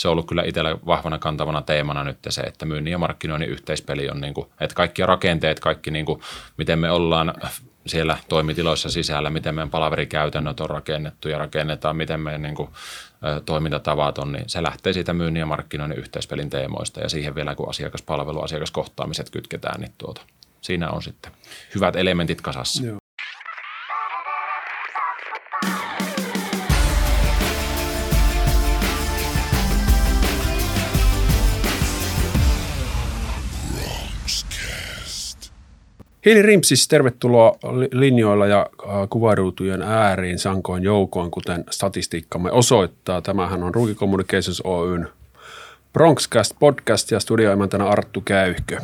se on ollut kyllä itsellä vahvana kantavana teemana nyt se, että myynnin ja markkinoinnin yhteispeli on, niin kuin, että kaikki rakenteet, kaikki niin kuin, miten me ollaan siellä toimitiloissa sisällä, miten meidän palaverikäytännöt on rakennettu ja rakennetaan, miten meidän niin kuin, toimintatavat on, niin se lähtee siitä myynnin ja markkinoinnin yhteispelin teemoista ja siihen vielä kun asiakaspalvelu, asiakaskohtaamiset kytketään, niin siinä on sitten hyvät elementit kasassa. Joo. Heili Rimsis, tervetuloa linjoilla ja kuvaruutujen ääriin sankoin joukoin, kuten statistiikkamme osoittaa. Tämähän on Ruukki Communications Oyn Bronxcast podcast ja studioimäntänä Arttu Käyhkö.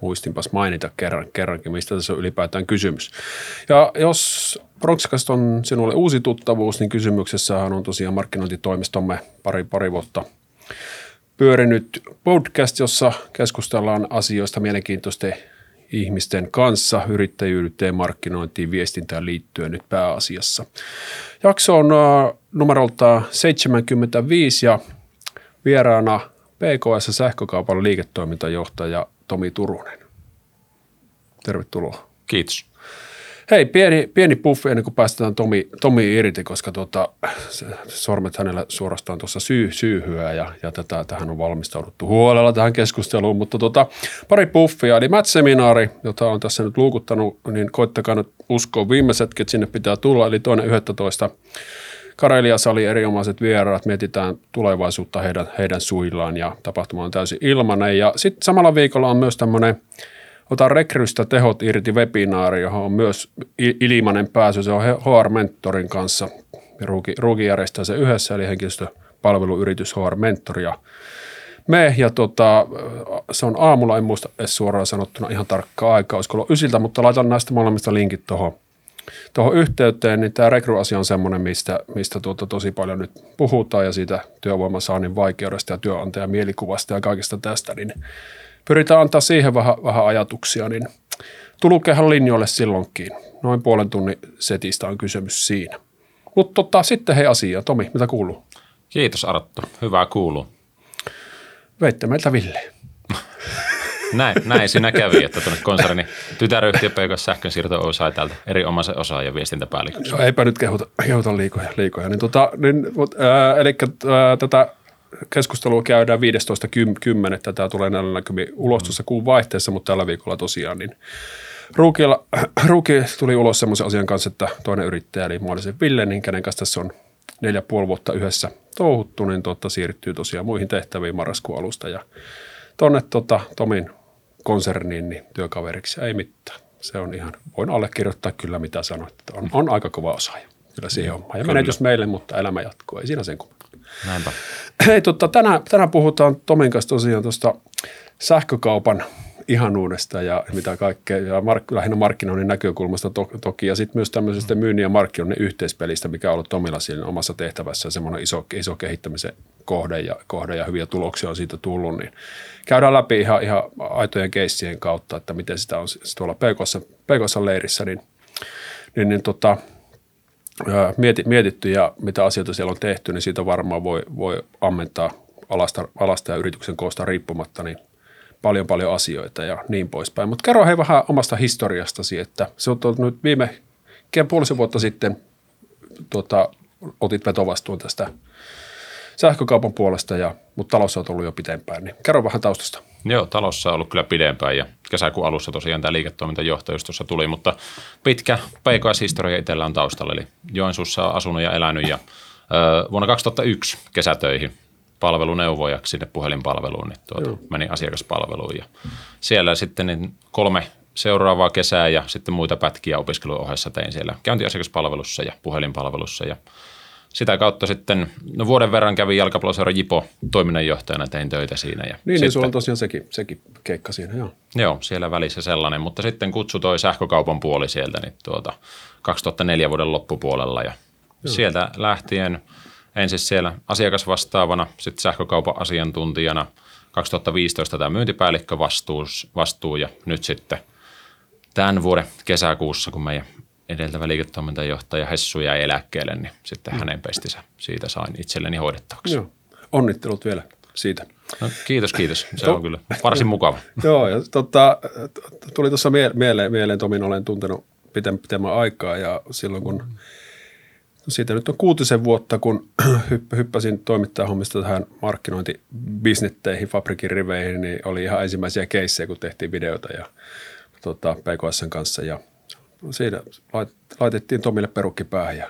Muistinpas mainita kerrankin, mistä tässä on ylipäätään kysymys. Ja jos Bronxcast on sinulle uusi tuttavuus, niin kysymyksessähän on tosiaan markkinointitoimistomme pari vuotta pyörinyt podcast, jossa keskustellaan asioista mielenkiintoisten ihmisten kanssa yrittäjyyteen, markkinointiin, viestintään liittyen nyt pääasiassa. Jakso on numerolta 75 ja vieraana PKS Sähkökaupan liiketoimintajohtaja Tomi Turunen. Tervetuloa. Kiitos. Hei, pieni puffi ennen kuin päästetään Tomi irti, koska sormet hänellä suorastaan tuossa syyhyä ja tähän on valmistauduttu huolella tähän keskusteluun, mutta pari puffia, eli MAT-seminaari, jota on tässä nyt luukuttanut, niin koittakaa nyt uskoa viimeisetkin, että sinne pitää tulla, eli 2.11. Karelia-sali erinomaiset vieraat, mietitään tulevaisuutta heidän suillaan ja tapahtuma on täysin ilmainen ja sitten samalla viikolla on myös tämmöinen Ota rekrystä tehot irti -webinaari, johon on myös ilmainen pääsy. Se on HR-mentorin kanssa. Ruuki järjestää se yhdessä, eli henkilöstöpalveluyritys HR-mentori ja me. Ja se on aamulla, en muista edes suoraan sanottuna ihan tarkkaa aikaa, olisiko ollut 9, mutta laitan näistä molemmista linkit tuohon yhteyteen. Niin tämä rekry-asia on semmoinen, mistä tosi paljon nyt puhutaan ja siitä työvoimansaannin vaikeudesta ja työnantajan mielikuvasta ja kaikesta tästä, niin pyritään antaa siihen vähän ajatuksia, niin tulukehan linjoille silloinkin. Noin puolen tunnin setistä on kysymys siinä. Mutta sitten hei asiaa. Tomi, mitä kuuluu? Kiitos Arttu, hyvää kuuluu. Veitte meiltä Ville. Näin sinä kävi, että tuonne konsernin tytäryhtiö PKS Sähkön siirto Oy sai täältä erinomaisen osaan ja viestintäpäälliköksi. No, eipä nyt kehuta liikoja. Eli tätä keskustelua käydään 15.10. Tämä tulee näillä näkymin ulos tuossa kuun vaihteessa, mutta tällä viikolla tosiaan niin Ruukki tuli ulos semmoisen asian kanssa, että toinen yrittäjä, eli muallisen Ville, niin kenen kanssa tässä on 4,5 vuotta yhdessä touhuttu, niin siirtyy tosiaan muihin tehtäviin marraskuun alusta ja tuonne Tomin konserniin niin työkaveriksi ei mitään. Se on ihan, voin allekirjoittaa kyllä mitä sanoit, että on aika kova osaaja. Kyllä siihen on. Ja menetys meille, mutta elämä jatkuu. Ei siinä sen kummaa. Näinpä. Hei, tänään puhutaan Tomin kanssa tosiaan tuosta sähkökaupan ihanuudesta ja mitä kaikkea, ja lähinnä markkinoinnin näkökulmasta toki, ja sitten myös tämmöisestä myynnin ja markkinoinnin yhteispelistä, mikä on ollut Tomilla siinä omassa tehtävässä semmoinen iso kehittämisen kohde ja hyviä tuloksia on siitä tullut, niin käydään läpi ihan aitojen keissien kautta, että miten sitä on tuolla PKS-leirissä, niin mietitty ja mitä asioita siellä on tehty, niin siitä varmaan voi ammentaa alasta ja yrityksen koosta riippumatta niin paljon asioita ja niin poispäin. Mutta kerro hei vähän omasta historiastasi, että se on nyt puolisen vuotta sitten otit vetovastuun tästä sähkökaupan puolesta, mutta talossa on ollut jo pitempään, niin kerro vähän taustasta. Joo, talossa on ollut kyllä pidempään ja kesäkuun alussa tosiaan tämä liiketoimintajohtajuus tuossa tuli, mutta pitkä PKS-historia itsellä on taustalla, eli Joensuussa on asunut ja elänyt ja vuonna 2001 kesätöihin palveluneuvojaksi sinne puhelinpalveluun, niin meni asiakaspalveluun ja siellä sitten niin 3 seuraavaa kesää ja sitten muita pätkiä opiskelun ohessa tein siellä käyntiasiakaspalvelussa ja puhelinpalvelussa ja sitä kautta sitten, vuoden verran kävin jalkapalloseuran Jipo toiminnanjohtajana, tein töitä siinä. Ja niin sulla on tosiaan sekin keikka siinä, joo. Joo, siellä välissä sellainen, mutta sitten kutsu toi sähkökaupan puoli sieltä niin 2004 vuoden loppupuolella ja joo. Sieltä lähtien ensin siellä asiakasvastaavana, sitten sähkökaupan asiantuntijana, 2015 tämä myyntipäällikkö vastuu ja nyt sitten tämän vuoden kesäkuussa, kun meidän edeltävä liiketoimintajohtaja Hessu jäi eläkkeelle, niin sitten hänen pestinsä siitä sain itselleni hoidettavaksi. Joo. onnittelut vielä siitä. No, kiitos. Se on kyllä varsin mukava. Joo, ja tuli tuossa mieleen, Tomin olen tuntenut pitemmän aikaa, ja silloin kun siitä nyt on 5 vuotta, kun hyppäsin toimittajahommista tähän markkinointibisnetteihin, Fabrikin riveihin, niin oli ihan ensimmäisiä keissejä, kun tehtiin videoita ja PKS:n kanssa, ja siinä laitettiin Tomille perukki päähän ja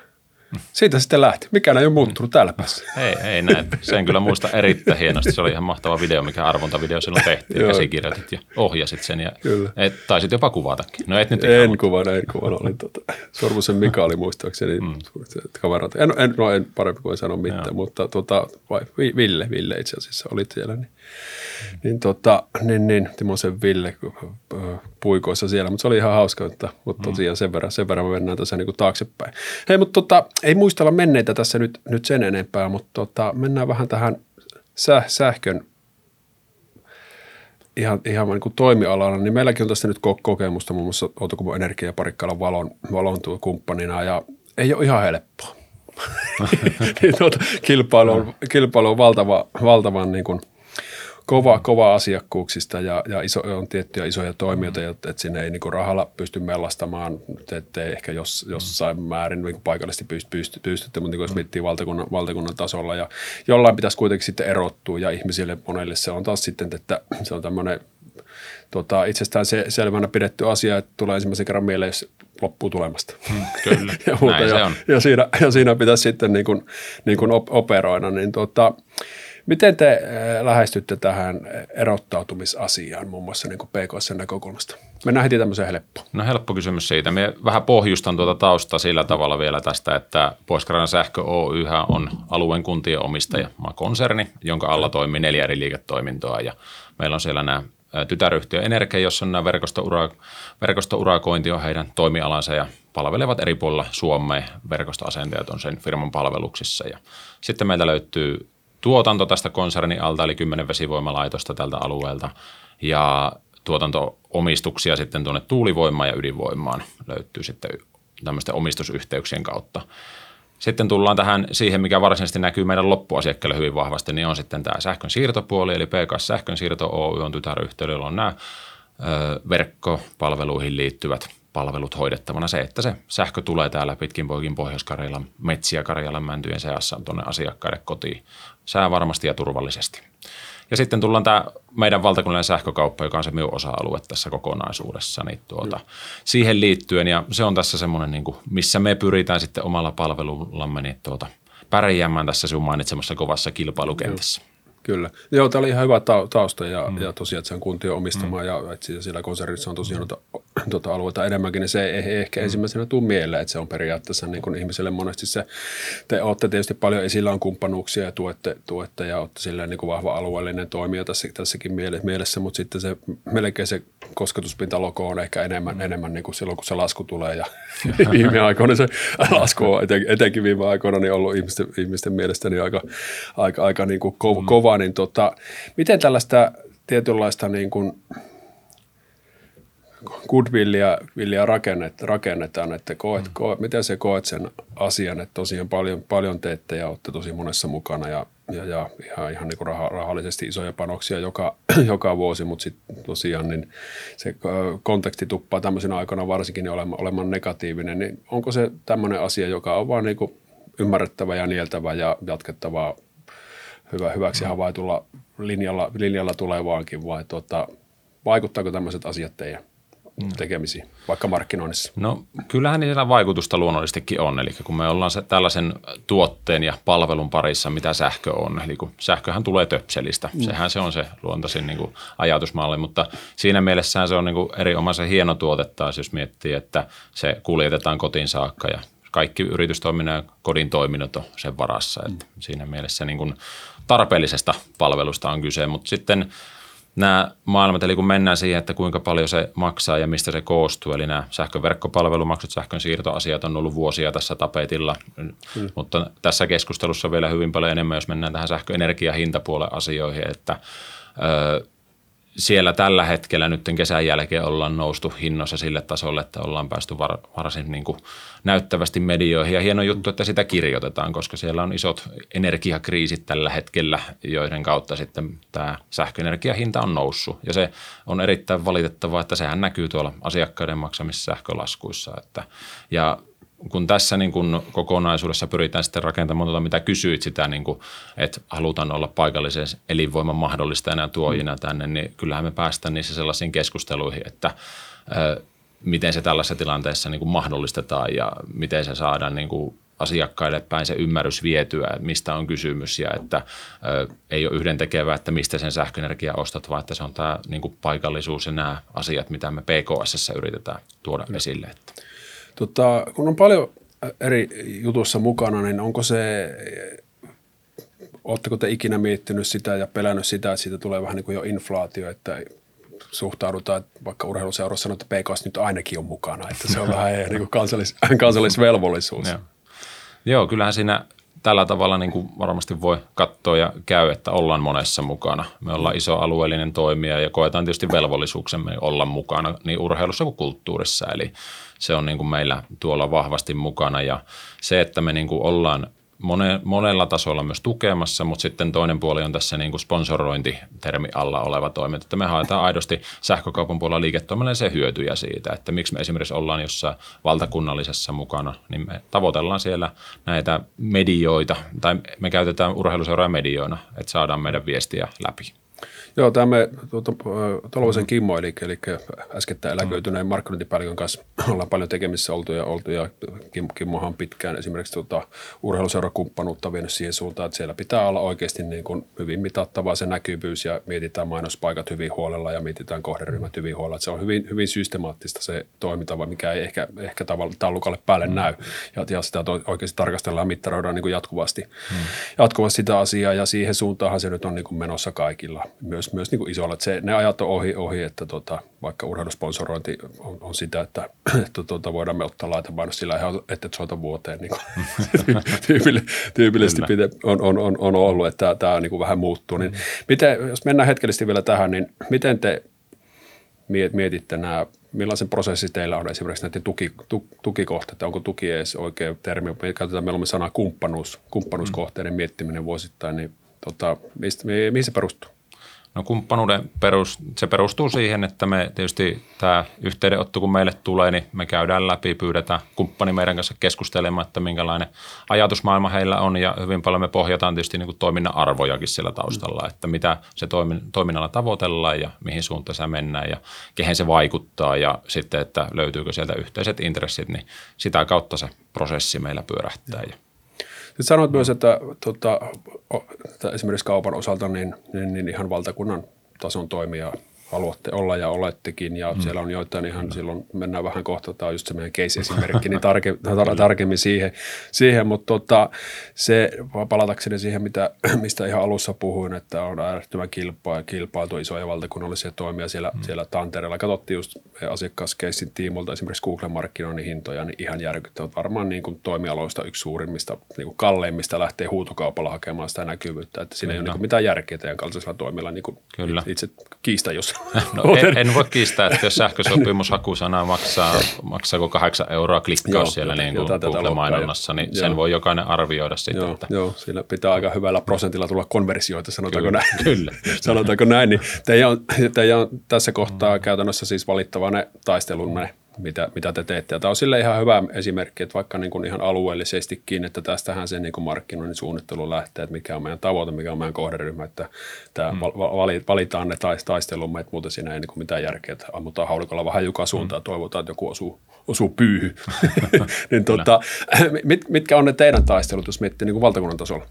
siitä sitten lähti. Mikään ei ole muuttunut täällä päässä. Ei näin. Sen kyllä muista erittäin hienosti. Se oli ihan mahtava video, mikä arvontavideo silloin tehtiin. Käsikirjoitit ja ohjasit sen. Ja taisit jopa kuvatakin. No et nyt en kuvana, Olin Sormusen Mika oli muistaakseni kaverat. En parempi kuin sano mitään, mutta Ville itse asiassa oli siellä. Timosen Ville puikoissa siellä, mutta se oli ihan hauska, mutta tosiaan sen verran me mennään tässä niinku taaksepäin. Hei, mutta ei muistella menneitä tässä nyt sen enempää, mutta mennään vähän tähän sähkön ihan niin kuin toimialana, niin meilläkin on tässä nyt kokemusta muun muassa Outokummun Energia ja Parikkalan Valon kumppanina, ja ei ole ihan helppoa. Kilpailu on valtavan niin kuin kova asiakkuuksista ja on tiettyjä isoja toimijoita, että sinne ei niinku rahalla pysty mellastamaan, ettei ehkä jossain määrin niin paikallisesti pystytte, mutta niin jos miettii valtakunnan tasolla, ja jollain pitäisi kuitenkin sitten erottua, ja ihmisille monelle se on taas sitten, että se on tämmöinen itsestään selvänä pidetty asia, että tulee ensimmäisen kerran mieleen, jos loppuu tulemasta. Kyllä, näin se on. Ja siinä pitäisi sitten niin kuin operoida, niin miten te lähestytte tähän erottautumisasiaan muun muassa niin kuin PKS:n näkökulmasta? Mennään heti tämmöiseen helppoon. No helppo kysymys siitä. Minä vähän pohjustan taustaa sillä tavalla vielä tästä, että Pohjois-Karjalan sähkö Oy on alueen kuntien omistaja, konserni, jonka alla toimii 4 eri liiketoimintoa, ja meillä on siellä nämä tytäryhtiö Energia, jossa nämä verkostourakointi on heidän toimialansa ja palvelevat eri puolilla Suomea. Verkostoasentajat on sen firman palveluksissa, ja sitten meiltä löytyy tuotanto tästä konsernin alta, eli 10 vesivoimalaitosta tältä alueelta, ja tuotantoomistuksia sitten tuonne tuulivoimaan ja ydinvoimaan löytyy sitten tämmöisten omistusyhteyksien kautta. Sitten tullaan tähän siihen, mikä varsinaisesti näkyy meidän loppuasiakkaille hyvin vahvasti, niin on sitten tämä sähkön siirtopuoli, eli PKS Sähkön siirto Oy on tytäryhtiö, jolla on nämä verkkopalveluihin liittyvät palvelut hoidettavana, se, että se sähkö tulee täällä pitkin poikin Pohjois-Karjalan metsiä Karjalan mäntyjen seassa tuonne asiakkaiden kotiin säävarmasti ja turvallisesti. Ja sitten tullaan tämä meidän valtakunnallinen sähkökauppa, joka on se minun osa-alue tässä kokonaisuudessa, niin siihen liittyen, ja se on tässä semmoinen, niin kuin, missä me pyritään sitten omalla palvelullamme niin pärjäämään tässä sinun mainitsemassa kovassa kilpailukentässä. Kyllä. Joo, tämä oli ihan hyvä tausta ja tosiaan, että se on kuntien omistamaa ja että siellä konsernissa on tosiaan alueita enemmänkin, niin se ei ehkä ensimmäisenä tule mieleen, että se on periaatteessa niin kuin ihmiselle monesti se, te olette tietysti paljon esillä on kumppanuuksia ja tuette ja olette silleen niin kuin vahva alueellinen toimija tässäkin mielessä, mutta sitten se melkein se kosketuspintaloko on ehkä enemmän niin kuin silloin, kun se lasku tulee ja viime aikoina se lasku on etenkin viime aikoina niin ollut ihmisten mielestäni niin aika niin kuin kova. Niin miten tällaista tietynlaista niin kuin goodwillia rakennetaan, että miten se koet sen asian, että tosiaan paljon teette ja olette tosi monessa mukana ja ihan niin kuin rahallisesti isoja panoksia joka vuosi, mutta sitten tosiaan niin se konteksti tuppaa tämmöisenä aikana varsinkin niin olemaan negatiivinen, niin onko se tämmöinen asia, joka on vaan niin kuin ymmärrettävä ja nieltävä ja jatkettavaa hyväksi havaitulla linjalla tulevaankin, vai vaikuttaako tämmöiset asiat teidän tekemisiin, vaikka markkinoinnissa? No kyllähän niillä vaikutusta luonnollisestikin on, eli kun me ollaan tällaisen tuotteen ja palvelun parissa, mitä sähkö on, eli kun sähköhän tulee töpselistä, sehän se on se luontaisin niin kuin ajatusmalli, mutta siinä mielessään se on niin kuin erinomaisen hieno tuote taas, jos miettii, että se kuljetetaan kotiin saakka ja kaikki yritystoiminnan ja kodin toiminnot on sen varassa. Että siinä mielessä niin kuin tarpeellisesta palvelusta on kyse, mutta sitten nämä maailmat, eli kun mennään siihen, että kuinka paljon se maksaa ja mistä se koostuu, eli nämä sähköverkkopalvelumaksut, sähkön siirtoasiat on ollut vuosia tässä tapetilla, mutta tässä keskustelussa vielä hyvin paljon enemmän, jos mennään tähän sähköenergiahintapuolen asioihin, että siellä tällä hetkellä nyt kesän jälkeen ollaan noustu hinnoissa sille tasolle, että ollaan päästy varsin niin kuin näyttävästi medioihin. Ja hieno juttu, että sitä kirjoitetaan, koska siellä on isot energiakriisit tällä hetkellä, joiden kautta sitten tämä sähköenergiahinta on noussut. Ja se on erittäin valitettavaa, että sehän näkyy tuolla asiakkaiden maksamissa sähkölaskuissa. Ja kun tässä niin kun kokonaisuudessa pyritään sitten rakentamaan tuota, mitä kysyit sitä, niin kun, että halutaan olla paikallisen elinvoiman mahdollistajana tuojina tänne, niin kyllähän me päästään niissä sellaisiin keskusteluihin, että miten se tällaisessa tilanteessa niin kun mahdollistetaan ja miten se saadaan niin kun asiakkaille päin se ymmärrys vietyä, että mistä on kysymys ja että ei ole yhdentekevää, että mistä sen sähköenergia ostat, vaan että se on tämä niin kun paikallisuus ja nämä asiat, mitä me PKS:ssä yritetään tuoda esille. Kun on paljon eri jutussa mukana, niin onko se, ootteko te ikinä miettinyt sitä ja pelännyt sitä, että siitä tulee vähän niin kuin jo inflaatio, että suhtaudutaan, vaikka urheiluseurassa sanoo, että PKS nyt ainakin on mukana, että se on vähän niin kuin kansallisvelvollisuus. Joo, kyllähän siinä tällä tavalla niin kuin varmasti voi katsoa ja käy, että ollaan monessa mukana. Me ollaan iso alueellinen toimija ja koetaan tietysti velvollisuuksemme olla mukana niin urheilussa kuin kulttuurissa. Eli se on niin kuin meillä tuolla vahvasti mukana ja se, että me niin kuin ollaan monella tasolla myös tukemassa, mutta sitten toinen puoli on tässä niin kuin sponsorointitermi alla oleva toiminta, että me haetaan aidosti sähkökaupan puolella liiketoiminnalle se hyötyjä siitä, että miksi me esimerkiksi ollaan jossain valtakunnallisessa mukana, niin me tavoitellaan siellä näitä medioita, tai me käytetään urheiluseuraa medioina, että saadaan meidän viestiä läpi. Joo, tämä me Tolvosen Kimmo, eli äskettäin eläköityneen markkinointipäällikön kanssa ollaan paljon tekemissä oltu ja Kimmohan on pitkään esimerkiksi urheiluseurakumppanuutta vienyt siihen suuntaan, että siellä pitää olla oikeasti niin kuin hyvin mitattavaa se näkyvyys ja mietitään mainospaikat hyvin huolella ja mietitään kohderyhmät hyvin huolella. Että se on hyvin, hyvin systemaattista se toiminta, mikä ei ehkä taulukalle päälle näy ja sitä oikeasti tarkastellaan ja mittaroidaan niin kuin jatkuvasti sitä asiaa ja siihen suuntaanhan se nyt on niin kuin menossa kaikilla. Myös niin kuin isolla, että ne ajat on ohi että vaikka urheilusponsorointi on sitä, että voidaan me ottaa laitamainos sillä ihan, että soita vuoteen. Niin tyypillisesti on ollut, että tämä niin kuin vähän muuttuu. Niin miten, jos mennään hetkellisesti vielä tähän, niin miten te mietitte nämä, millaisen prosessin teillä on esimerkiksi näiden tukikohteita? Onko tuki edes oikea termi? Me käytetään meillä on sanaa kumppanuuskohteiden miettiminen vuosittain, niin mihin se perustuu? No kumppanuuden se perustuu siihen, että me tietysti tämä yhteydenotto, kun meille tulee, niin me käydään läpi, pyydetään kumppani meidän kanssa keskustelemaan, että minkälainen ajatusmaailma heillä on ja hyvin paljon me pohjataan tietysti niin kuin toiminnan arvojakin sillä taustalla, että mitä se toiminnalla tavoitellaan ja mihin suuntaan se mennään ja kehen se vaikuttaa ja sitten, että löytyykö sieltä yhteiset intressit, niin sitä kautta se prosessi meillä pyörähtää. Sitten sanoit myös, että esimerkiksi kaupan osalta niin ihan valtakunnan tason toimija haluatte olla ja olettekin ja siellä on joitain ihan silloin mennään vähän kohta, tämä on just se meidän case-esimerkki, niin tarkemmin siihen mutta se palatakseni siihen, mistä ihan alussa puhuin, että on äärettömän kilpailtu isoja valtakunnallisia toimia siellä Tantereella. Katsottiin just asiakkaaskeissin tiimolta esimerkiksi Google-markkinoinnin hintoja, niin ihan järkyttävät. Varmaan niin kuin toimialoista yksi suurimmista, niin kuin kalleimmista lähtee huutokaupalla hakemaan sitä näkyvyyttä, että siinä ei ole niin kuin mitään järkeä teidän kaltaisella toimilla, niin kuin itse kiista jos. No, en voi kiistää, että jos sähkösopimushakusana maksaako 8 euroa klikkaus siellä niin kuin Google-mainonnassa, niin sen voi jokainen arvioida sitten. Joo, sillä pitää aika hyvällä prosentilla tulla konversioita, sanotaanko näin. Niin teidän on tässä kohtaa käytännössä siis valittava ne taistelunne. Mitä te teette. Ja tämä on sille ihan hyvä esimerkki, että vaikka niin kuin ihan alueellisestikin, että tästähän se niin kuin markkinoinnin suunnittelu lähtee, että mikä on meidän tavoite, mikä on meidän kohderyhmä, että tämä valitaan ne taistelumme, että muuten siinä ei niin kuin mitään järkeä, että ammutaan haulikolla vähän joka suuntaan ja toivotaan, että joku osuu pyyhy. Niin, mitkä on ne teidän taistelut, jos miettii niin kuin valtakunnan tasolla?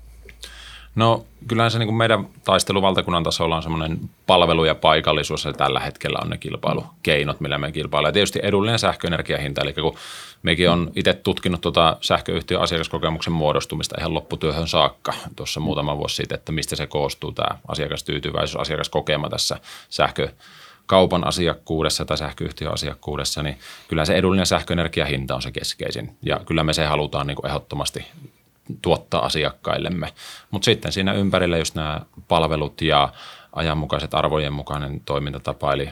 No kyllähän se niin kuin meidän taistelu valtakunnan tasolla on semmoinen palvelu ja paikallisuus, ja tällä hetkellä on ne kilpailukeinot, millä me kilpaillaan. Ja tietysti edullinen sähköenergiahinta, eli kun mekin on itse tutkinut sähköyhtiön asiakaskokemuksen muodostumista ihan lopputyöhön saakka tuossa muutama vuosi sitten, että mistä se koostuu tämä asiakastyytyväisyys, asiakaskokema tässä sähkökaupan asiakkuudessa tai sähköyhtiön asiakkuudessa, niin kyllä se edullinen sähköenergiahinta on se keskeisin ja kyllä me se halutaan niin kuin ehdottomasti tuottaa asiakkaillemme. Mutta sitten siinä ympärillä just nämä palvelut ja ajanmukaiset, arvojen mukainen toimintatapa. Eli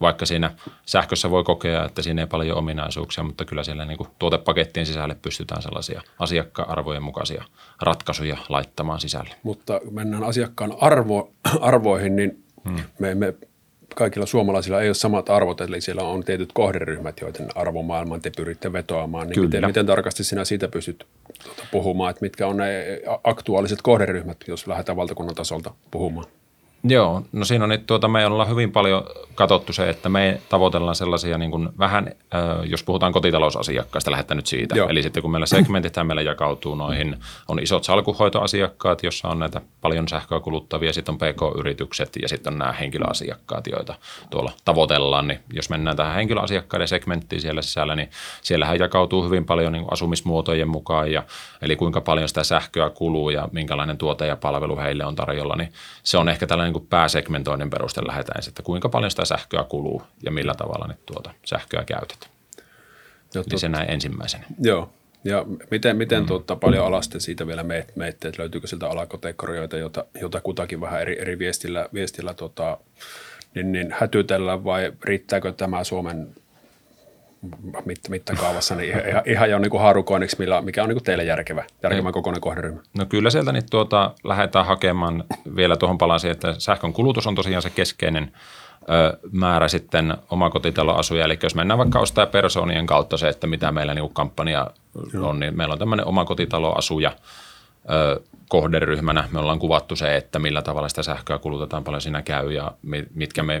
vaikka siinä sähkössä voi kokea, että siinä ei paljon ominaisuuksia, mutta kyllä siellä niin kuin tuotepakettien sisälle pystytään sellaisia asiakkaan arvojen mukaisia ratkaisuja laittamaan sisälle. Mutta kun mennään asiakkaan arvoihin, niin me kaikilla suomalaisilla ei ole samat arvot, eli siellä on tietyt kohderyhmät, joiden arvomaailman te pyritte vetoamaan. Niin miten tarkasti sinä siitä pystyt puhumaan, että mitkä on ne aktuaaliset kohderyhmät, jos lähdetään valtakunnan tasolta puhumaan? Joo, no siinä on nyt me ollaan hyvin paljon katsottu se, että me tavoitellaan sellaisia niin kuin vähän, jos puhutaan kotitalousasiakkaista, lähdetään nyt siitä. Joo. Eli sitten kun meillä segmentitään, meillä jakautuu noihin, on isot salkunhoitoasiakkaat, jossa on näitä paljon sähköä kuluttavia, sitten on pk-yritykset ja sitten on nämä henkilöasiakkaat, joita tuolla tavoitellaan. Niin jos mennään tähän henkilöasiakkaiden segmenttiin siellä sisällä, niin siellähän jakautuu hyvin paljon niin kuin asumismuotojen mukaan, ja, eli kuinka paljon sitä sähköä kuluu ja minkälainen tuote ja palvelu heille on tarjolla, niin se on ehkä tällainen kun pääsegmentoinnin peruste lähdetään, että kuinka paljon sitä sähköä kuluu ja millä tavalla nyt tuota sähköä käytetään. Eli se näin ensimmäisenä. Joo, ja miten paljon alaste siitä vielä meette, että löytyykö sieltä alakategorioita, jota kutakin vähän eri viestillä niin hätytellään, vai riittääkö tämä Suomen mittakaavassa niin ihan jo niin haarukoinniksi, mikä on niin teille järkevä kokoinen kohderyhmä? No kyllä sieltä niin lähdetään hakemaan vielä tuohon palasi, että sähkön kulutus on tosiaan se keskeinen määrä sitten omakotitaloasuja. Eli jos mennään vaikka ostajapersoonien kautta se, että mitä meillä niin kampanja on, niin meillä on tämmöinen omakotitaloasuja kohderyhmänä. Me ollaan kuvattu se, että millä tavalla sitä sähköä kulutetaan, paljon siinä käy ja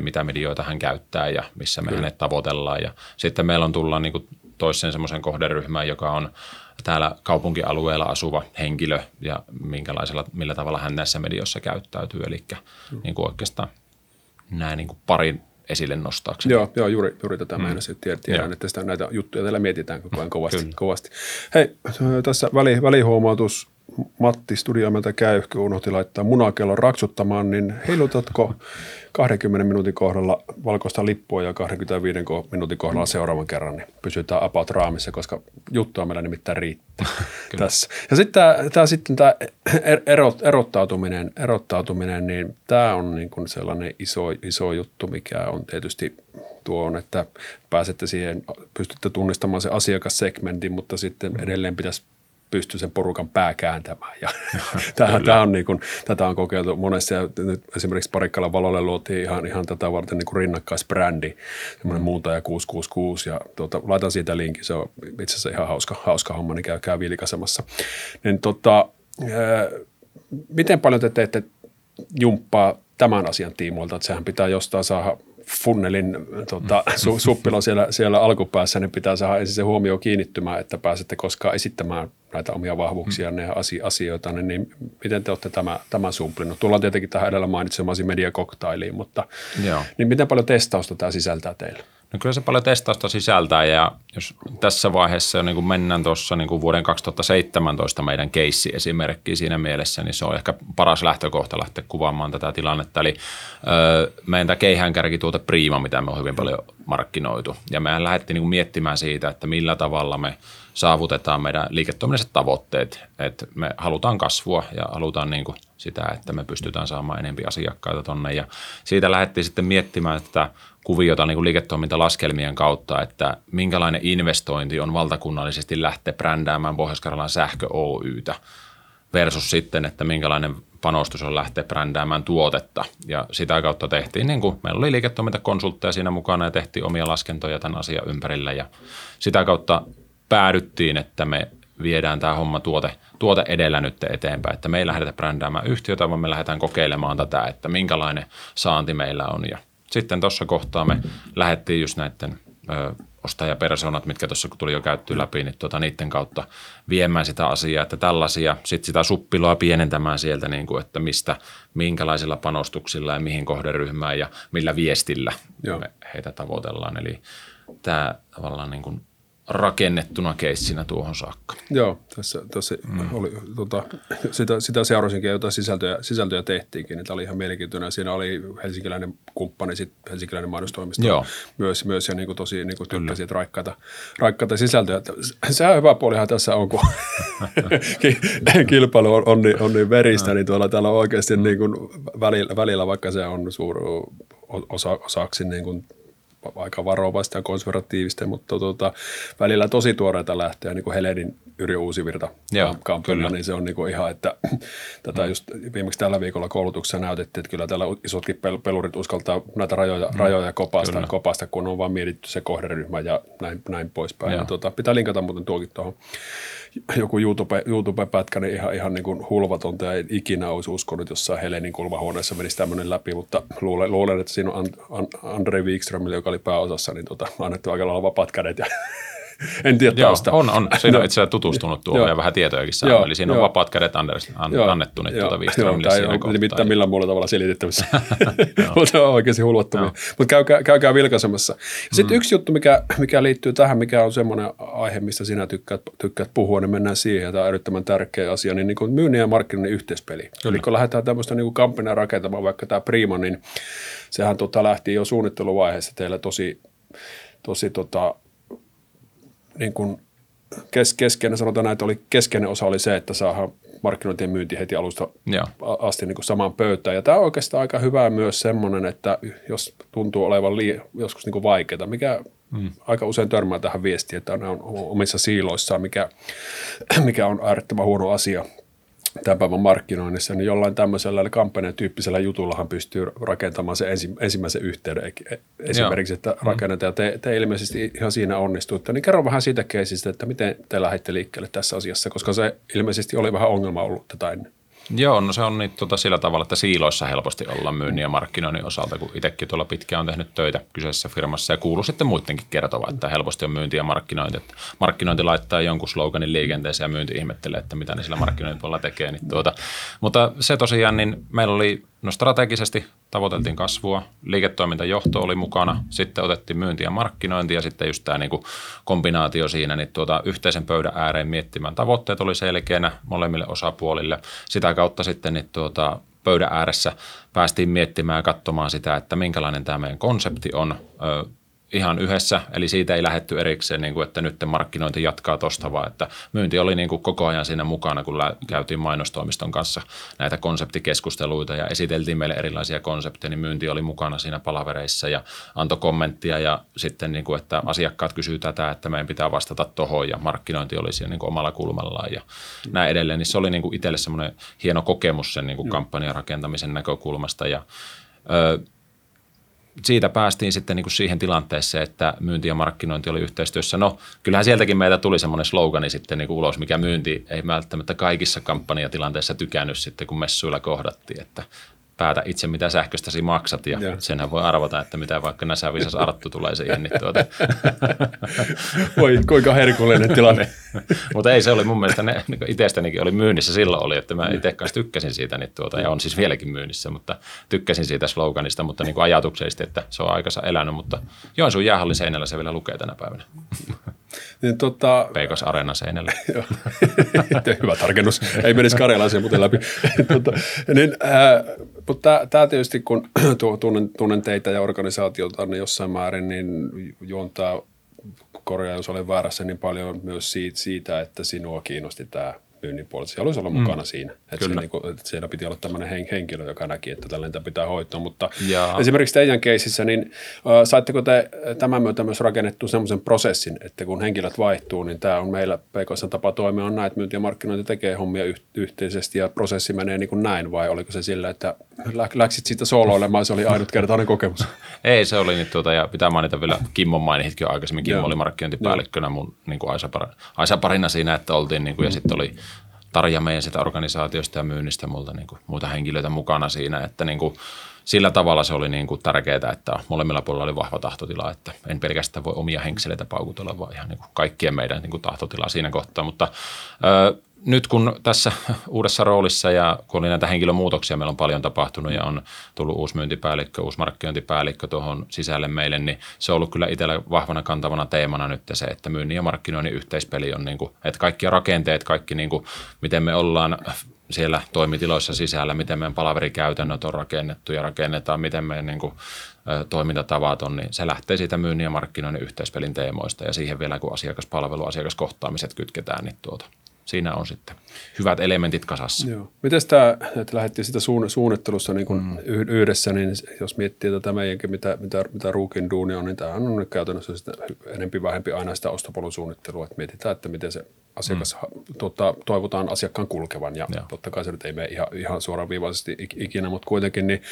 mitä medioita hän käyttää ja missä me hänet tavoitellaan. Ja sitten meillä tullaan niin kuin toiseen semmoisen kohderyhmään, joka on täällä kaupunkialueella asuva henkilö ja millä tavalla hän näissä medioissa käyttäytyy. Eli niin kuin oikeastaan nämä niin kuin parin esille nostaakseni. Joo, juuri tätä mä en tiedän, että sitä näitä juttuja täällä mietitään koko ajan kovasti. Hei, tässä välihuomautus. Matti Studioimelta Käyhkö unohti laittaa munakellon raksuttamaan, niin heilutatko 20 minuutin kohdalla valkoista lippua ja 25 minuutin kohdalla seuraavan kerran, niin pysytään about raamissa, koska juttua meillä nimittäin riittää tässä. Ja sitten tämä erottautuminen, niin tämä on niin kuin sellainen iso juttu, mikä on tietysti tuon, että pääsette siihen, pystytte tunnistamaan sen asiakassegmentin, mutta sitten edelleen pitäisi pystyy sen porukan pää kääntämään. Ja tätä on kokeiltu monessa. Nyt esimerkiksi Parikkalan Valolle luotiin ihan tätä varten niin kuin rinnakkaisbrändi, semmoinen Muuntaja 666, ja laitan siitä linkin, se on itse asiassa ihan hauska homma, niin käy vilkaisemassa. Niin, miten paljon te teette jumppaa tämän asian tiimoilta, että sehän pitää jostain saada funnelin suppila siellä alkupäässä, niin pitää saada ensin se huomio kiinnittymään, että pääsette koskaan esittämään näitä omia vahvuuksia ja asioita, niin miten te olette tämän sumplinut? Tullaan tietenkin tähän edellä mainitsemasi mediakoktailiin, mutta niin miten paljon testausta tämä sisältää teille? No kyllä se paljon testausta sisältää, ja jos tässä vaiheessa niin kun mennään tuossa niin kun vuoden 2017 meidän keissi esimerkki siinä mielessä, niin se on ehkä paras lähtökohta lähteä kuvaamaan tätä tilannetta. Eli meidän tämä keihäänkärkituote Priima, mitä me on hyvin paljon markkinoitu, ja mehän lähdettiin niin kun miettimään siitä, että millä tavalla me saavutetaan meidän liiketoiminnalliset tavoitteet, että me halutaan kasvua ja halutaan niin kuin sitä, että me pystytään saamaan enemmän asiakkaita tonne, ja siitä lähdettiin sitten miettimään tätä kuviota niin kuin liiketoimintalaskelmien kautta, että minkälainen investointi on valtakunnallisesti lähteä brändäämään Pohjois-Karjalan Sähkö Oy:tä versus sitten, että minkälainen panostus on lähteä brändäämään tuotetta, ja sitä kautta tehtiin, niin kuin meillä oli liiketoimintakonsultteja siinä mukana ja tehtiin omia laskentoja tämän asian ympärillä, ja sitä kautta päädyttiin, että me viedään tämä homma tuote edellä nyt eteenpäin, että me ei lähdetä brändäämään yhtiötä, vaan me lähdetään kokeilemaan tätä, että minkälainen saanti meillä on. Ja sitten tuossa kohtaa me lähdettiin just näiden ostajapersoonat, mitkä tuossa tuli jo käytty läpi, niin niiden kautta viemään sitä asiaa, että tällaisia, sitten sitä suppiloa pienentämään sieltä, niin kuin, että mistä, minkälaisilla panostuksilla ja mihin kohderyhmään ja millä viestillä me heitä tavoitellaan. Eli tämä tavallaan niin kuin rakennettuna keissinä tuohon saakka. Joo, tässä oli, sitä seurasinkin, jota sisältöjä tehtiinkin, niin tämä oli ihan mielenkiintoinen. Siinä oli helsinkiläinen kumppani, sitten helsinkiläinen mainostoimisto myös, ja niin tosi niin tykkäsi, että raikkaita sisältöjä. Sehän hyvä puolihan tässä on, kun kilpailu on niin veristä, niin tuolla täällä on oikeasti niin kuin välillä, vaikka se on osaksi niin kuin aika varovaista ja konservatiivista, mutta välillä tosi tuoreita lähtee, niin kuin Helenin Yrjö Uusivirta kampanja, niin se on niin kuin ihan, että tätä just viimeksi tällä viikolla koulutuksessa näytettiin, että kyllä täällä isotkin pelurit uskaltaa näitä rajoja kopasta, kun on vaan mietitty se kohderyhmä ja näin poispäin. Ja pitää linkata muuten tuokin tuohon joku YouTube-pätkä, niin ihan niin kuin hulvatonta, ja en ikinä olisi uskonut jossain Helenin kulmahuoneessa menisi tämmöinen läpi, mutta luulen, että siinä on Andrej Wikströmille, joka oli pääosassa, niin annettu aika lailla vapaat kädet ja en tiedä tausta. On. Siinä on itse asiassa tutustunut tuohon ja vähän tietojakin saanut. Eli siinä on vapaat kädet annettu niitä Wikströmille siinä kohtaa. Ei mitään millään muulla tavalla selitettävissä, mutta on oikeasti hulvattomia. Mutta käykää vilkaisemassa. Sitten yksi juttu, mikä liittyy tähän, mikä on semmoinen aihe, mistä sinä tykkäät puhua, niin mennään siihen. Tämä on erittäin tärkeä asia, niin myynnin ja markkinoinnin yhteispeli. Eli kun lähdetään tämmöistä kampanjaa rakentamaan, vaikka tämä Prima, niin sehän lähti jo suunnitteluvaiheessa teillä tosi niin kuin keskeinen, sanotaan näin, että keskeinen osa oli se, että saadaan markkinointien myynti heti alusta asti niin kuin samaan pöytään. Ja tämä on oikeastaan aika hyvä myös semmoinen, että jos tuntuu olevan joskus niin kuin vaikeaa, mikä aika usein törmää tähän viestiin, että nämä on omissa siiloissaan, mikä on äärettömän huono asia tämän päivän markkinoinnissa, niin jollain tämmöisellä kampanjan tyyppisellä jutullahan pystyy rakentamaan se ensimmäisen yhteyden esimerkiksi, että rakennetaan. Te ilmeisesti ihan siinä onnistuitte. Niin kerro vähän siitä keisistä, että miten te lähditte liikkeelle tässä asiassa, koska se ilmeisesti oli vähän ongelma ollut tätä ennen. Joo, no se on niin, sillä tavalla, että siiloissa helposti ollaan myynnin ja markkinoinnin osalta, kun itsekin tuolla pitkään on tehnyt töitä kyseisessä firmassa ja kuuluu sitten muidenkin kertova, että helposti on myynti ja markkinointi. Että markkinointi laittaa jonkun sloganin liikenteeseen ja myynti ihmettelee, että mitä ne sillä markkinointipuolella tekee. Niin Mutta se tosiaan, niin meillä oli strategisesti tavoiteltiin kasvua, liiketoimintajohto oli mukana, sitten otettiin myynti ja markkinointi ja sitten just tämä niin kuin kombinaatio siinä, niin yhteisen pöydän ääreen miettimään tavoitteet oli selkeänä molemmille osapuolille. Sitä kautta sitten niin pöydän ääressä päästiin miettimään ja katsomaan sitä, että minkälainen tämä meidän konsepti on ihan yhdessä. Eli siitä ei lähdetty erikseen, niin kuin, että nyt markkinointi jatkaa tuosta, vaan että myynti oli niin kuin koko ajan siinä mukana, kun käytiin mainostoimiston kanssa näitä konseptikeskusteluita ja esiteltiin meille erilaisia konsepteja, niin myynti oli mukana siinä palavereissa ja antoi kommenttia ja sitten, niin kuin, että asiakkaat kysyy tätä, että meidän pitää vastata tohon ja markkinointi oli siinä niin kuin omalla kulmallaan ja näin edelleen. Niin se oli niin kuin itselle semmoinen hieno kokemus sen niin kuin kampanjan rakentamisen näkökulmasta ja siitä päästiin sitten niin kuin siihen tilanteeseen, että myynti ja markkinointi oli yhteistyössä. No, kyllähän sieltäkin meiltä tuli semmoinen slogani sitten niin kuin ulos, mikä myynti ei välttämättä kaikissa kampanjatilanteissa tykännyt sitten, kun messuilla kohdattiin, että päätä itse, mitä sähköstäsi maksat ja senhän voi arvata, että mitä vaikka näsävisas Arttu tulee siihen. Niin Voi, kuinka herkullinen tilanne. Mutta ei se oli mun mielestä, itsestänikin oli myynnissä silloin oli, että mä itse kanssa tykkäsin siitä niin ja on siis vieläkin myynnissä, mutta tykkäsin siitä sloganista, mutta niin kuin ajatuksellisesti, että se on aikansa elänyt, mutta Joensuun jäähallin seinällä se vielä lukee tänä päivänä. Niin, PKS Areenan seinällä. Hyvä tarkennus, ei menisi karjalaisia muuten läpi. Mutta tämä tietysti, kun tunnen teitä ja organisaatiota niin jossain määrin, niin juontaa, korjaa jos olen väärässä, niin paljon myös siitä, että sinua kiinnosti tämä myynnin puolella. Se haluaisi olla mukana siinä. Että siellä piti olla tämmöinen henkilö, joka näki, että tällainen pitää hoitaa. Mutta esimerkiksi teidän keisissä, niin saitteko te tämän myötä myös rakennettua semmoisen prosessin, että kun henkilöt vaihtuu, niin tämä on meillä PKS:n tapa toimia on näin, että myynti ja markkinointi tekee hommia yhteisesti ja prosessi menee niin kuin näin, vai oliko se sillä, että läksit siitä sooloilemaan, se oli ainutkertainen kokemus? Ei, se oli nyt ja pitää mainita vielä, Kimmon mainitkin jo aikaisemmin, Kimmo oli markkinointipäällikkönä mun niin kuin aisaparina siinä, että oltiin niin kuin, ja sitten oli Tarja meidän sitä organisaatiosta ja myynnistä multa niin kuin, muita henkilöitä mukana siinä, että niin kuin, sillä tavalla se oli niin kuin, tärkeää, että molemmilla puolella oli vahva tahtotila, että en pelkästään voi omia henkseleitä paukutella, vaan ihan niin kuin, kaikkien meidän niin kuin, tahtotila siinä kohtaa, mutta nyt kun tässä uudessa roolissa ja kun oli näitä henkilömuutoksia, meillä on paljon tapahtunut ja on tullut uusi myyntipäällikkö, uusi markkinointipäällikkö tuohon sisälle meille, niin se on ollut kyllä itsellä vahvana kantavana teemana nyt se, että myynnin ja markkinoinnin yhteispeli on niin kuin, että kaikki rakenteet, kaikki niin kuin, miten me ollaan siellä toimitiloissa sisällä, miten meidän palaverikäytännöt on rakennettu ja rakennetaan, miten meidän niin kuin, toimintatavat on, niin se lähtee siitä myynnin ja markkinoinnin yhteispelin teemoista ja siihen vielä kun asiakaspalvelu, asiakaskohtaamiset kytketään, niin siinä on sitten hyvät elementit kasassa. Joo. Mites tämä, että lähdettiin sitä suunnittelussa niin kuin yhdessä, niin jos miettii tätä meidänkin, mitä Ruukin duuni on, niin tämä on nyt käytännössä sitä enempi vähempi aina sitä ostopolun suunnittelua, että mietitään, että miten se asiakas, toivotaan asiakkaan kulkevan ja totta kai se nyt ei mene ihan suoraviivaisesti ikinä, mutta kuitenkin, niin,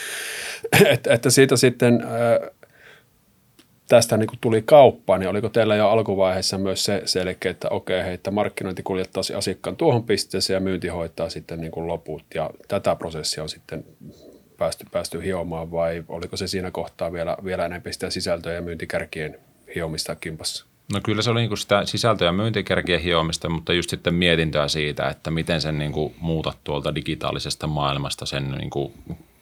että siitä sitten tästä niin kun tuli kauppaan, niin oliko teillä jo alkuvaiheessa myös se selkeä, että okei, hei, että markkinointi kuljettaisi asiakkaan tuohon pisteeseen ja myynti hoitaa sitten niin kun loput. Ja tätä prosessia on sitten päästy hiomaan vai oliko se siinä kohtaa vielä enemmän sitä sisältöä ja myyntikärkien hiomista kimpassa? No kyllä se oli niin sitä sisältöä ja myyntikärkien hiomista, mutta just sitten mietintöä siitä, että miten sen niin kun muutat tuolta digitaalisesta maailmasta sen niin kun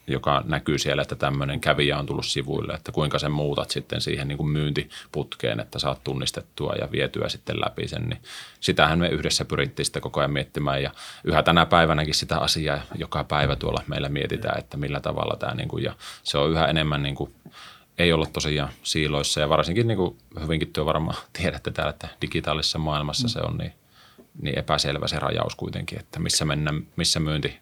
joka näkyy siellä, että tämmöinen kävijä on tullut sivuille, että kuinka sen muutat sitten siihen niin kuin myyntiputkeen, että saat tunnistettua ja vietyä sitten läpi sen, niin sitähän me yhdessä pyrittiin sitä koko ajan miettimään ja yhä tänä päivänäkin sitä asiaa joka päivä tuolla meillä mietitään, että millä tavalla tämä niin kuin, ja se on yhä enemmän niin kuin, ei olla tosiaan siiloissa ja varsinkin niin kuin hyvinkin työ varmaan tiedätte täällä, että digitaalisessa maailmassa se on niin epäselvä se rajaus kuitenkin, että missä mennään, missä myynti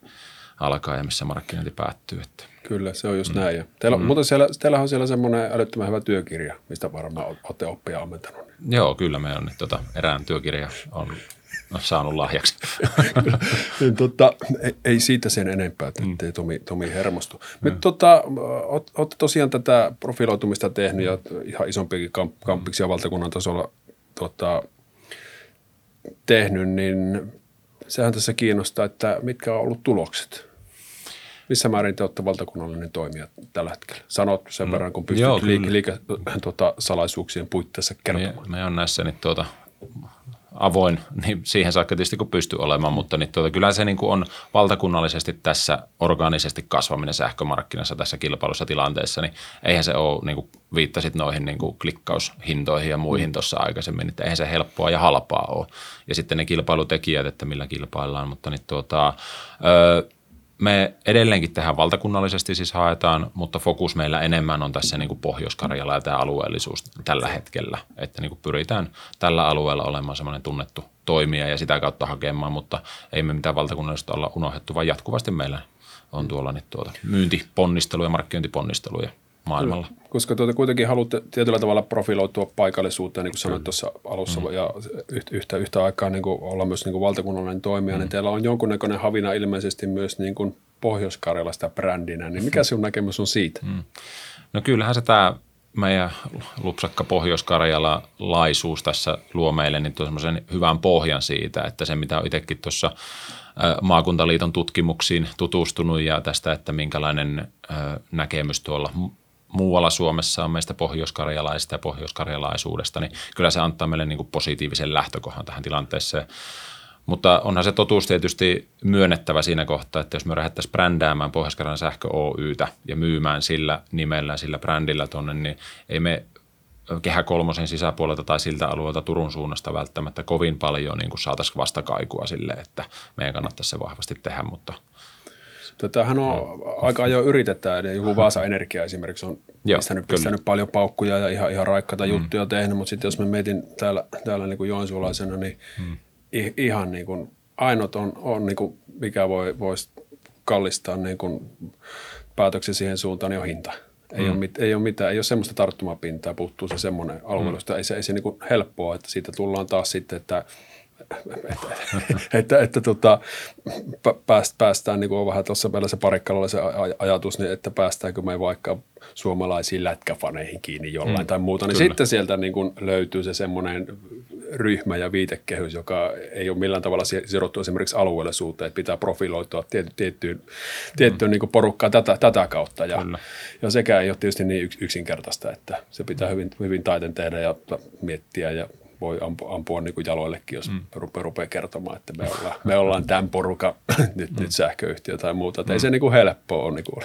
alkaa ja missä markkinointi päättyy. Että. Kyllä, se on just näin. Ja teillä, mutta teillä on siellä semmoinen älyttömän hyvä työkirja, mistä varmaan olette oppia ammentanut. Joo, kyllä me on nyt erään työkirja on saanut lahjaksi. Niin, ei siitä sen enempää, ettei Tomi hermostu. Nyt olette tosiaan tätä profiloitumista tehnyt ja ihan isompiakin kamppiksia valtakunnan tasolla tehnyt, niin sehän tässä kiinnostaa, että mitkä on ollut tulokset. Missä määrin te olette valtakunnallinen toimija tällä hetkellä? Sanot sen verran, kun pystyt salaisuuksien puitteissa kertomaan. Me on näissä niin avoin, niin siihen saakka tietysti kun pystyy olemaan, mutta niin kyllä se niin kuin on valtakunnallisesti tässä orgaanisesti kasvaminen sähkömarkkinassa tässä kilpailussa tilanteessa, niin eihän se ole, niin kuin viittasit noihin niin kuin klikkaushintoihin ja muihin tuossa aikaisemmin, että eihän se helppoa ja halpaa ole. Ja sitten ne kilpailutekijät, että millä kilpaillaan, mutta niin me edelleenkin tähän valtakunnallisesti siis haetaan, mutta fokus meillä enemmän on tässä niin kuin Pohjois-Karjala ja tämä alueellisuus tällä hetkellä, että niin kuin pyritään tällä alueella olemaan semmoinen tunnettu toimija ja sitä kautta hakemaan, mutta ei me mitään valtakunnallisesti olla unohdettu, vaan jatkuvasti meillä on tuolla niin myyntiponnisteluja ja markkinointiponnisteluja maailmalla. Koska kuitenkin haluatte tietyllä tavalla profiloitua paikallisuuteen, niin kuin sanoit tuossa alussa, ja yhtä aikaa niin kuin olla myös niin kuin valtakunnallinen toimija, niin teillä on jonkunnäköinen havina ilmeisesti myös niin kuin Pohjois-Karjalasta brändinä, niin mikä sinun näkemys on siitä? No kyllähän se tämä meidän lupsakka Pohjois-Karjala-laisuus tässä luo meille niin semmoisen hyvän pohjan siitä, että se mitä on itsekin tuossa maakuntaliiton tutkimuksiin tutustunut ja tästä, että minkälainen näkemys tuolla muualla Suomessa on meistä pohjoiskarjalaisista ja pohjoiskarjalaisuudesta, niin kyllä se antaa meille niin kuin positiivisen lähtökohdan tähän tilanteeseen. Mutta onhan se totuus tietysti myönnettävä siinä kohtaa, että jos me lähdettäisiin brändäämään Pohjois-Karjalan Sähkö Oy:tä ja myymään sillä nimellä, sillä brändillä tuonne, niin ei me Kehä kolmosen sisäpuolelta tai siltä alueelta Turun suunnasta välttämättä kovin paljon niin kuin saataisiin vastakaikua sille, että meidän kannattaisi se vahvasti tehdä, mutta tätähän on aika ajoin yritetään, eli joku Vaasa-energia esimerkiksi on pistänyt paljon paukkuja ja ihan raikkaita juttuja tehnyt, mutta sitten jos mä mietin täällä niin kuin joensuulaisena, niin ihan niin kuin ainut on niin kuin mikä voisi kallistaa niin kuin päätöksen siihen suuntaan, niin on hinta. Ei ole mitään, ei ole semmoista tarttumapintaa, puuttuu se semmoinen alueellista, ei se niin kuin helppoa, että siitä tullaan taas sitten, että päästään, niin kuin on vähän tuossa vielä se Parikkalalla se ajatus, niin että päästäänkö me vaikka suomalaisiin lätkäfaneihin kiinni jollain tai muuta, niin kyllä. Sitten sieltä niin kuin löytyy se semmoinen ryhmä ja viitekehys, joka ei ole millään tavalla sidottu esimerkiksi alueellisuuteen, että pitää profiloitua tiettyyn niin kuin porukkaan tätä kautta. Ja sekään ei ole tietysti niin yksinkertaista, että se pitää hyvin taiten tehdä ja miettiä ja voi ampua niin kuin jaloillekin, jos rupeaa kertomaan, että me ollaan tämän porukan nyt sähköyhtiö tai muuta. Ei se niin kuin helppoa ole. Niin kuin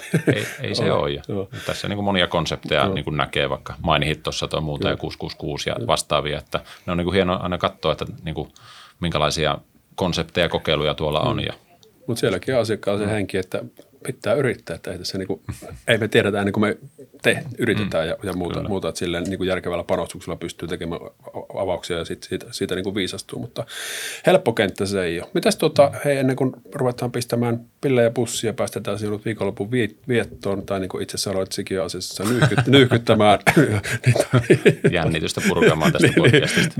ei se ole. No. Tässä niin kuin monia konsepteja niin kuin näkee, vaikka mainihit tuossa tuo muuta ja 666 ja vastaavia. Että ne on niin kuin hienoa aina katsoa, että niin kuin, minkälaisia konsepteja ja kokeiluja tuolla on. Mutta sielläkin asiakkaan se henki, että pitää yrittää, että ei me tiedetä, niin kuin me yritetään ja muuta että silleen niin kuin järkevällä panostuksella pystyy tekemään avauksia ja siitä niin kuin viisastuu, mutta helppo kenttä se ei ole. Mitäs hei, ennen kuin ruvetaan pistämään pillejä pussia, päästetään sinut viikonlopun viettoon, tai niin kuin itse sanoit sikiöasiassa nyyhkyttämään. Jännitystä purkamaan tästä podcastista.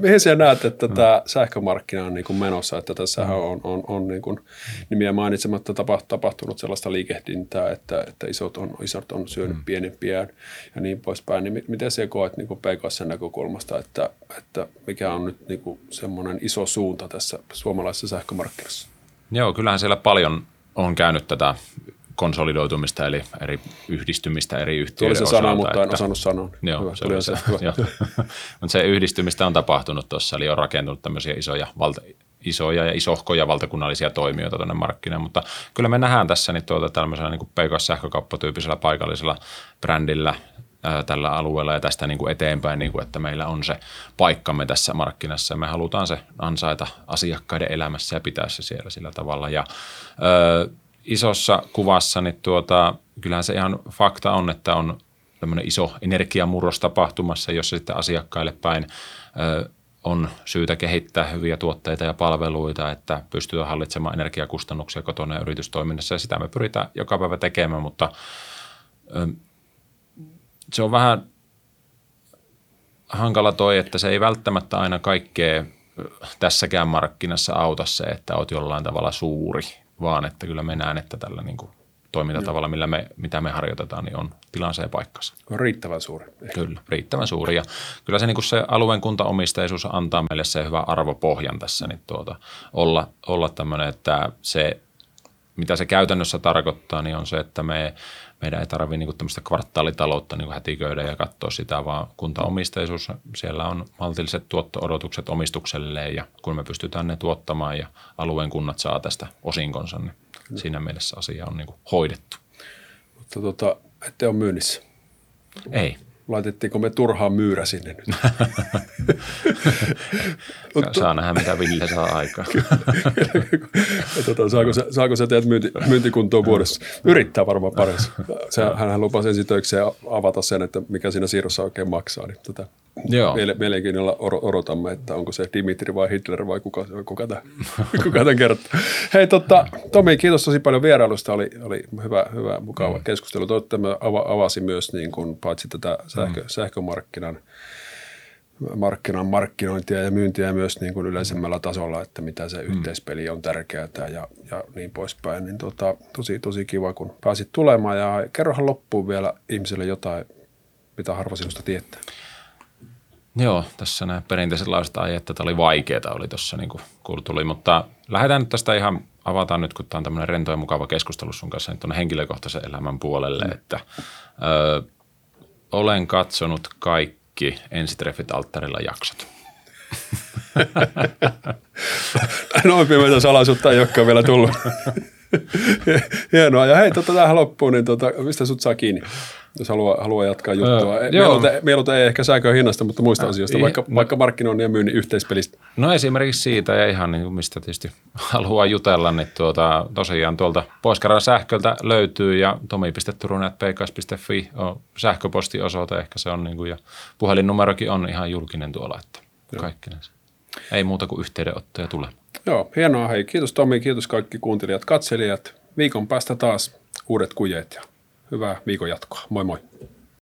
Mihin sinä näet, että tämä sähkömarkkina on niin kuin menossa, että tässähän on niin kuin nimiä mainitsematta tapahtunut sellaista liikehdintää, että isot on syönyt pienempiään ja niin poispäin. Niin miten sinä koet niin PKS:n näkökulmasta, että mikä on nyt niin semmoinen iso suunta tässä suomalaisessa sähkömarkkinassa? Joo, kyllähän siellä paljon on käynyt tätä konsolidoitumista, eli eri yhdistymistä eri yhtiöiden osalta. Tuli se sana, mutta en osannut sanoa. Joo, se yhdistymistä on tapahtunut tuossa, eli on rakentunut tämmöisiä isoja ja isohkoja valtakunnallisia toimijoita tuonne markkinaan, mutta kyllä me nähdään tässä niin tämmöisellä niin kuin PKS-sähkökauppatyyppisellä paikallisella brändillä tällä alueella ja tästä niin kuin eteenpäin, niin kuin, että meillä on se paikkamme tässä markkinassa ja me halutaan se ansaita asiakkaiden elämässä ja pitää se siellä sillä tavalla. Ja isossa kuvassa niin kyllähän se ihan fakta on, että on tämmöinen iso energiamurros tapahtumassa, jossa sitten asiakkaille päin on syytä kehittää hyviä tuotteita ja palveluita, että pystytään hallitsemaan energiakustannuksia kotona ja yritystoiminnassa, ja sitä me pyritään joka päivä tekemään, mutta se on vähän hankala toi, että se ei välttämättä aina kaikkea tässäkään markkinassa auta se, että olet jollain tavalla suuri, vaan että kyllä me näen, että tällä niin kuin toimintatavalla, mitä me harjoitetaan, niin on tilansa ja paikkansa. On riittävän suuri. Kyllä, riittävän suuri. Ja kyllä se, niin kuin se alueen kuntaomisteisuus antaa meille se hyvä arvopohjan tässä niin olla tämmöinen, että se, mitä se käytännössä tarkoittaa, niin on se, että meidän ei tarvitse niin kuin tämmöistä kvartaalitaloutta niin kuin hätiköidä ja katsoa sitä, vaan kuntaomisteisuus, siellä on maltilliset tuotto-odotukset omistukselleen ja kun me pystytään ne tuottamaan ja alueen kunnat saa tästä osinkonsa, niin siinä mielessä asia on niin kuin hoidettu. Mutta ette ole myynnissä. Ei. Laitettiinko me turhaan myyrä sinne nyt? Saa nähdä, mitä Ville saa aikaan. saako sä teet myyntikuntoon vuodessa? Yrittää varmaan parissa. Hänhän lupasi esitöikseen avata sen, että mikä siinä siirrossa oikein maksaa. Niin mielenkiinnolla odotamme, että onko se Dimitri vai Hitler vai kuka tämän kertoo. Hei Tomi, kiitos tosi paljon vierailusta. Oli hyvä mukava keskustelu. Toivottavasti me avasi myös niin kuin, paitsi tätä sähkömarkkinan markkinointia ja myyntiä myös niin kuin yleisemmällä tasolla, että mitä se yhteispeli on tärkeää ja niin poispäin. Niin tosi kiva, kun pääsit tulemaan. Ja kerrohan loppuun vielä ihmisille jotain, mitä harva sinusta tietää. Joo, tässä nämä perinteiset lauset aiheet, oli vaikeaa, oli tuossa niin kuin tuli, mutta lähdetään nyt tästä ihan, avataan nyt, kun tämä on tämmöinen rento ja mukava keskustelu sun kanssa, niin tuonne henkilökohtaisen elämän puolelle, että olen katsonut kaikki Ensitreffit alttarilla -jaksot. Noin pimeitä salaisuutta ei olekaan vielä tullut. Hienoa. Ja hei, tähän loppuun, niin mistä sut saa kiinni, jos haluaa jatkaa juttua? Mieluiten ei ehkä sähköä hinnasta, mutta muista asioista, vaikka markkinoinnin ja myynnin yhteispelistä. No esimerkiksi siitä ja ihan niin, mistä tietysti haluaa jutella, niin tosiaan tuolta Pohjois-Karjalan Sähköltä löytyy ja tomi.turunen@peikas.fi on sähköpostiosoite, ehkä se on niin kuin, ja puhelinnumerokin on ihan julkinen tuolla, että kaikkinensa. Ei muuta kuin yhteydenottoja tulee. Joo, hienoa. Hei, kiitos Tomi, kiitos kaikki kuuntelijat, katselijat. Viikon päästä taas uudet kujeet ja hyvää viikon jatkoa. Moi moi.